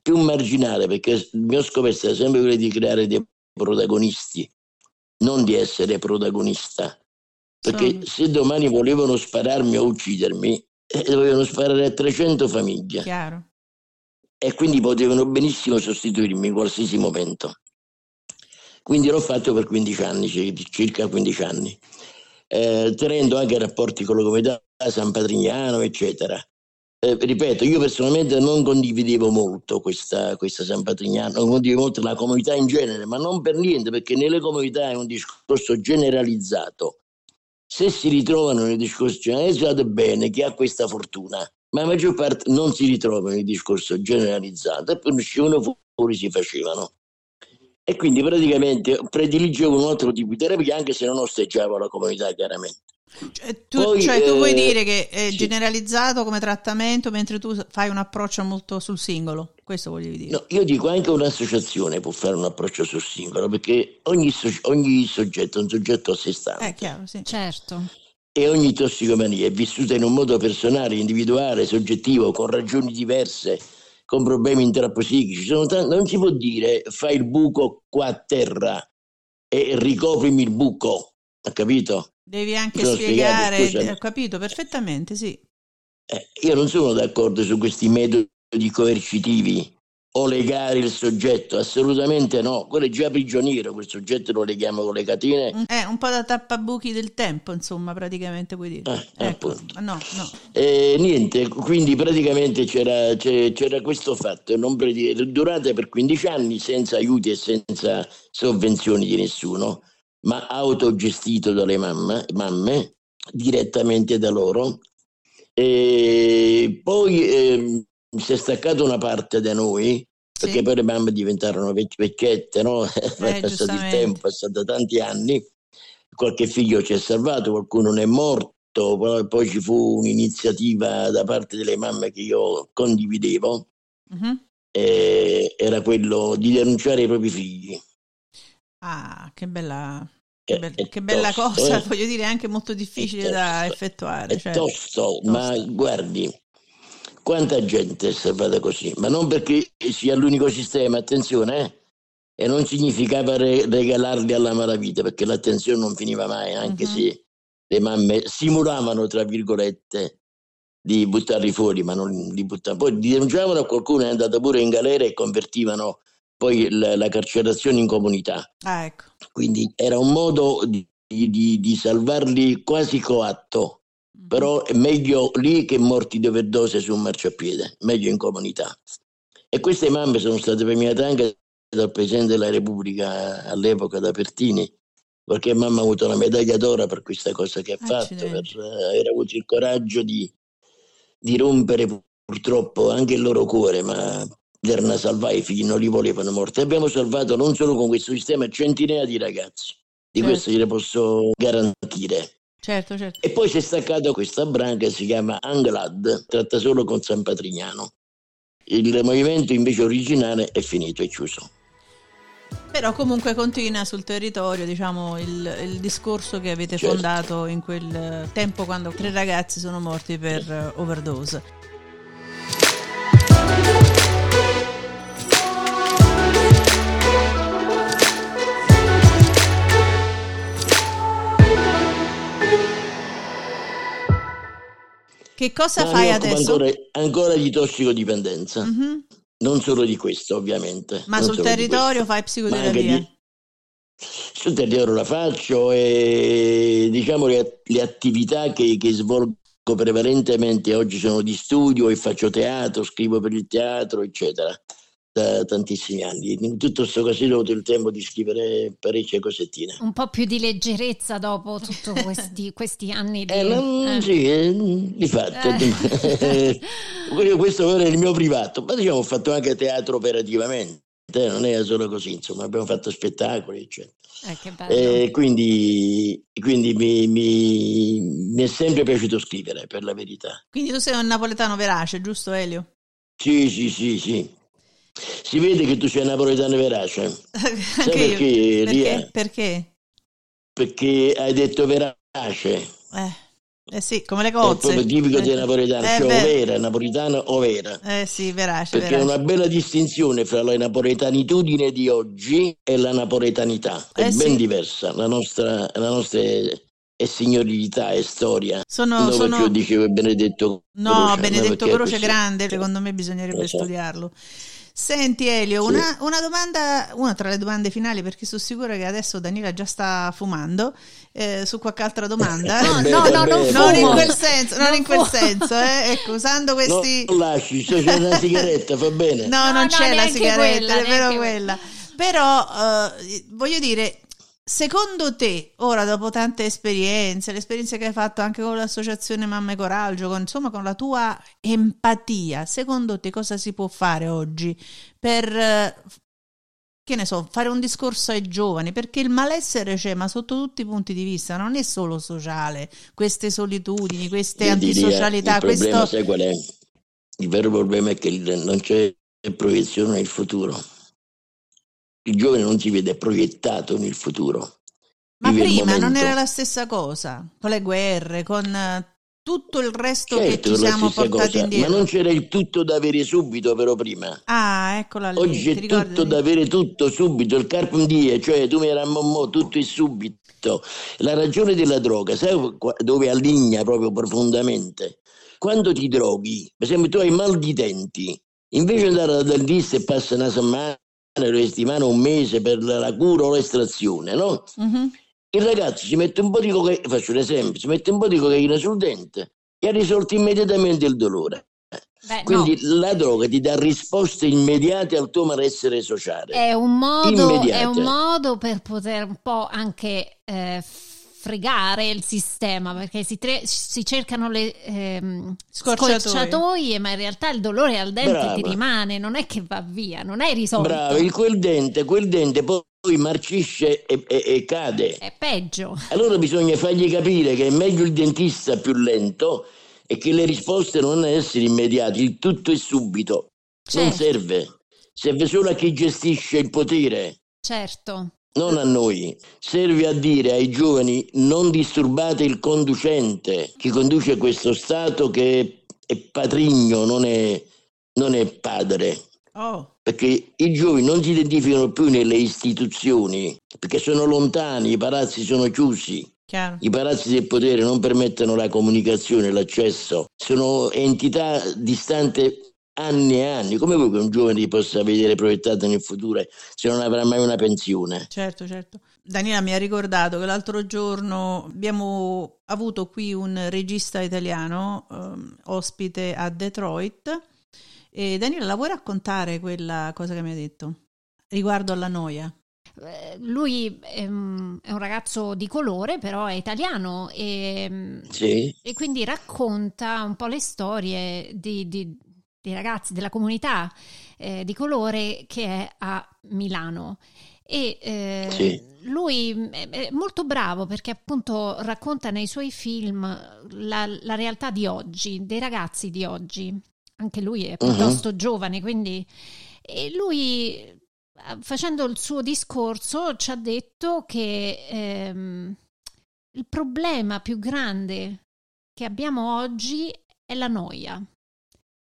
più marginale, perché il mio scoperto è sempre quello di creare dei protagonisti, non di essere protagonista, perché se domani volevano spararmi o uccidermi dovevano sparare a 300 famiglie. Chiaro. E quindi potevano benissimo sostituirmi in qualsiasi momento, quindi l'ho fatto per 15 anni, circa 15 anni, tenendo anche rapporti con la comunità, San Patrignano, eccetera. Ripeto, io personalmente non condividevo molto questa San Patrignano, non condividevo molto la comunità in genere, ma non per niente, perché nelle comunità è un discorso generalizzato. Se si ritrovano nel discorso generalizzato, bene, chi ha questa fortuna, ma la maggior parte non si ritrovano nel discorso generalizzato e poi uscivano fuori, si facevano. E quindi praticamente prediligevo un altro tipo di terapia, anche se non osteggiavo la comunità, chiaramente. Tu vuoi dire che è generalizzato come trattamento, mentre tu fai un approccio molto sul singolo? Questo voglio dire. No, io dico anche un'associazione può fare un approccio sul singolo, perché ogni soggetto è un soggetto a sé stante. È chiaro, sì. Certo. E ogni tossicomania è vissuta in un modo personale, individuale, soggettivo, con ragioni diverse, con problemi intrapsichici. Non si può dire fai il buco qua a terra e ricoprimi il buco, ha capito? Devi anche spiegare, ho capito perfettamente, sì. Io non sono d'accordo su questi metodi coercitivi o legare il soggetto, assolutamente no, quello è già prigioniero, quel soggetto lo leghiamo con le catene. È un po' da tappabuchi del tempo, insomma, praticamente puoi dire. Appunto. No. Niente, quindi praticamente c'era questo fatto, durata per 15 anni senza aiuti e senza sovvenzioni di nessuno, ma autogestito dalle mamme direttamente da loro. E poi si è staccata una parte da noi, perché poi le mamme diventarono vecchiette, no? È passato il tempo, è passato tanti anni, qualche figlio ci è salvato, qualcuno non è morto, poi ci fu un'iniziativa da parte delle mamme che io condividevo, era quello di denunciare i propri figli. Ah, che bella cosa, voglio dire, anche molto difficile da effettuare. È tosto. Ma guardi, quanta gente è salvata così, ma non perché sia l'unico sistema, attenzione, e non significava regalarli alla malavita, perché l'attenzione non finiva mai, anche se le mamme simulavano, tra virgolette, di buttarli fuori, ma non li buttavano. Poi denunciavano a qualcuno, è andato pure in galera, e convertivano poi la carcerazione in comunità. Ah, ecco. Quindi era un modo di salvarli quasi coatto. Però è meglio lì che morti di overdose su un marciapiede, meglio in comunità. E queste mamme sono state premiate anche dal Presidente della Repubblica all'epoca, da Pertini. Qualche mamma ha avuto una medaglia d'oro per questa cosa che ha fatto, per aver avuto il coraggio di rompere purtroppo anche il loro cuore, ma erano salvati, i figli non li volevano morti. Abbiamo salvato non solo con questo sistema centinaia di ragazzi, di questo glielo posso garantire. Certo, certo. E poi si è staccata questa branca, si chiama Anglad, tratta solo con San Patrignano. Il movimento invece originale è finito, è chiuso. Però comunque continua sul territorio, diciamo, il discorso che avete fondato in quel tempo, quando 3 ragazzi sono morti per overdose. Che cosa fai adesso? Ancora di tossicodipendenza, non solo di questo ovviamente. Ma sul territorio fai psicoterapia? Sul territorio la faccio, e diciamo le attività che svolgo prevalentemente oggi sono di studio, e faccio teatro, scrivo per il teatro, eccetera, da tantissimi anni. In tutto sto casino ho avuto il tempo di scrivere parecchie cosettine. Un po' più di leggerezza dopo tutti questi anni di... Sì, di fatto. Questo era il mio privato, ma diciamo ho fatto anche teatro operativamente, non era solo così, insomma, abbiamo fatto spettacoli, eccetera. Che bello. Quindi mi è sempre piaciuto scrivere, per la verità. Quindi tu sei un napoletano verace, giusto Elio? Sì. Si vede che tu sei napoletano verace. Sai perché, Lia? Perché hai detto verace. Sì, come le cozze. È proprio tipico dei napoletani, cioè vera, napoletano o vera. Sì, verace. Perché verace. È una bella distinzione fra la napoletanitudine di oggi e la napoletanità. È ben diversa. La nostra è signorilità, è storia. Io dicevo Benedetto Croce. No, Benedetto Croce grande, secondo me bisognerebbe studiarlo. Senti Elio, una domanda, una tra le domande finali, perché sono sicura che adesso Daniela già sta fumando, su qualche altra domanda. Non in quel senso, ecco, usando questi... No, lasci, se c'è una sigaretta fa bene. Non c'è la sigaretta, è vero quella. Però voglio dire, secondo te, ora dopo tante esperienze, le esperienze che hai fatto anche con l'associazione Mamme Coraggio, con la tua empatia, secondo te cosa si può fare oggi per, che ne so, fare un discorso ai giovani? Perché il malessere c'è, ma sotto tutti i punti di vista, non è solo sociale, queste solitudini, queste antisocialità. Sai qual è? Il vero problema è che non c'è proiezione nel futuro. Il giovane non si vede proiettato nel futuro. Ma prima non era la stessa cosa, con le guerre, con tutto il resto che ci siamo portati indietro. Ma non c'era il tutto da avere subito, però prima. Ah, eccola lì. Oggi è tutto da avere tutto subito, il carpe diem, cioè tu mi era mommo, tutto è subito. La ragione della droga, sai dove allinea proprio profondamente? Quando ti droghi, per esempio tu hai mal di denti, invece di andare dal dentista e passa una settimana, 2 settimane, un mese per la cura o l'estrazione, no? Il ragazzo si mette un po' di cocaina, faccio un esempio, si mette un po' di cocaina sul dente e ha risolto immediatamente il dolore. La droga ti dà risposte immediate al tuo malessere sociale. È un modo per poter un po' anche fregare il sistema, perché si cercano le scorciatoie, ma in realtà il dolore al dente ti rimane, non è che va via, non è risolto. Bravo, quel dente poi marcisce e cade. È peggio. Allora bisogna fargli capire che è meglio il dentista più lento e che le risposte non essere immediate, il tutto è subito. Certo. Non serve solo a chi gestisce il potere. Certo. Non a noi, serve a dire ai giovani: non disturbate il conducente, chi conduce questo Stato che è patrigno, non è padre. Perché i giovani non si identificano più nelle istituzioni, perché sono lontani, i palazzi sono chiusi. Chiaro. I palazzi del potere non permettono la comunicazione, l'accesso, sono entità distante anni e anni. Come vuoi che un giovane li possa vedere proiettato nel futuro se non avrà mai una pensione? Certo, certo. Daniela mi ha ricordato che l'altro giorno abbiamo avuto qui un regista italiano ospite a Detroit, e Daniela, la vuoi raccontare quella cosa che mi ha detto riguardo alla noia? Lui è un ragazzo di colore, però è italiano sì. E quindi racconta un po' le storie di ragazzi della comunità di colore che è a Milano. Sì. Lui è molto bravo perché appunto racconta nei suoi film la realtà di oggi, dei ragazzi di oggi. Anche lui è piuttosto giovane, quindi lui, facendo il suo discorso, ci ha detto che il problema più grande che abbiamo oggi è la noia.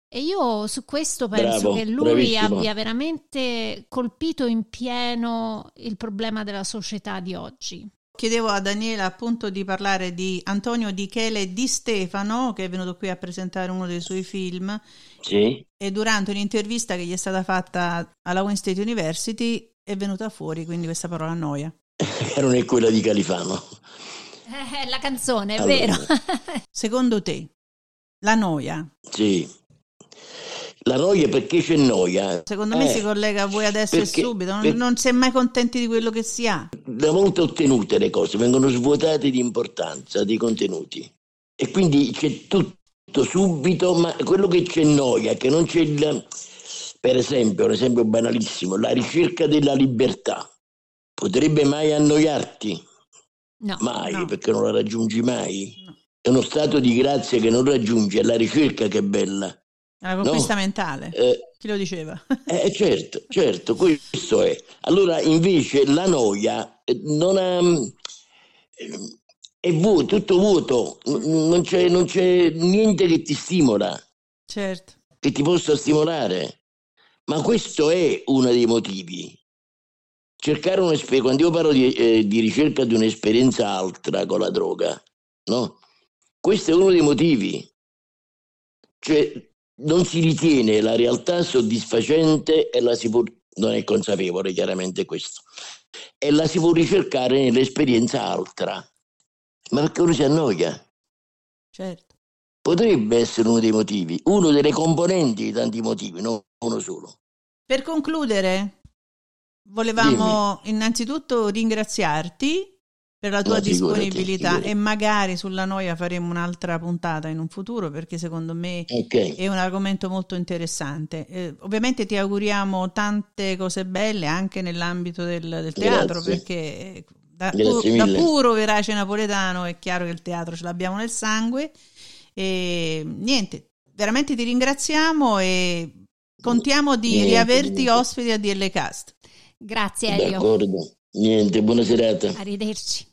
E io su questo penso che lui abbia veramente colpito in pieno il problema della società di oggi. Chiedevo a Daniela appunto di parlare di Antonio Di Chele Di Stefano, che è venuto qui a presentare uno dei suoi film. Sì. E durante un'intervista che gli è stata fatta alla Wayne State University è venuta fuori quindi questa parola noia. Non è quella di Califano. La canzone, allora, è vero. Secondo te, la noia? Sì. La noia, perché c'è noia? Secondo me si collega a voi adesso e subito, non si è mai contenti di quello che si ha. Da volte ottenute le cose vengono svuotate di importanza, di contenuti. E quindi c'è tutto subito, ma quello che c'è noia, che non c'è, per esempio, un esempio banalissimo, la ricerca della libertà. Potrebbe mai annoiarti? No. Mai, no. Perché non la raggiungi mai. No. È uno stato di grazia che non raggiungi, è la ricerca che è bella. La conquista mentale, chi lo diceva? Certo, questo è. Allora invece la noia non ha, è vuoto, tutto vuoto, non c'è niente che ti stimola, certo, che ti possa stimolare. Ma questo è uno dei motivi. Cercare un'esperienza, quando io parlo di ricerca di un'esperienza altra con la droga, no? Questo è uno dei motivi. Cioè, non si ritiene la realtà soddisfacente e la si può, non è consapevole chiaramente questo, e la si può ricercare nell'esperienza altra, ma perché uno si annoia? Certo. Potrebbe essere uno dei motivi, uno delle componenti di tanti motivi, non uno solo. Per concludere volevamo innanzitutto ringraziarti per la tua disponibilità, figurati. E magari sulla noia faremo un'altra puntata in un futuro, perché secondo me è un argomento molto interessante. Ovviamente ti auguriamo tante cose belle anche nell'ambito del teatro, perché da puro verace napoletano è chiaro che il teatro ce l'abbiamo nel sangue. E niente, veramente ti ringraziamo e contiamo di riaverti ospiti a D.L. Cast. Grazie Elio. D'accordo. Niente, buona serata. Arrivederci.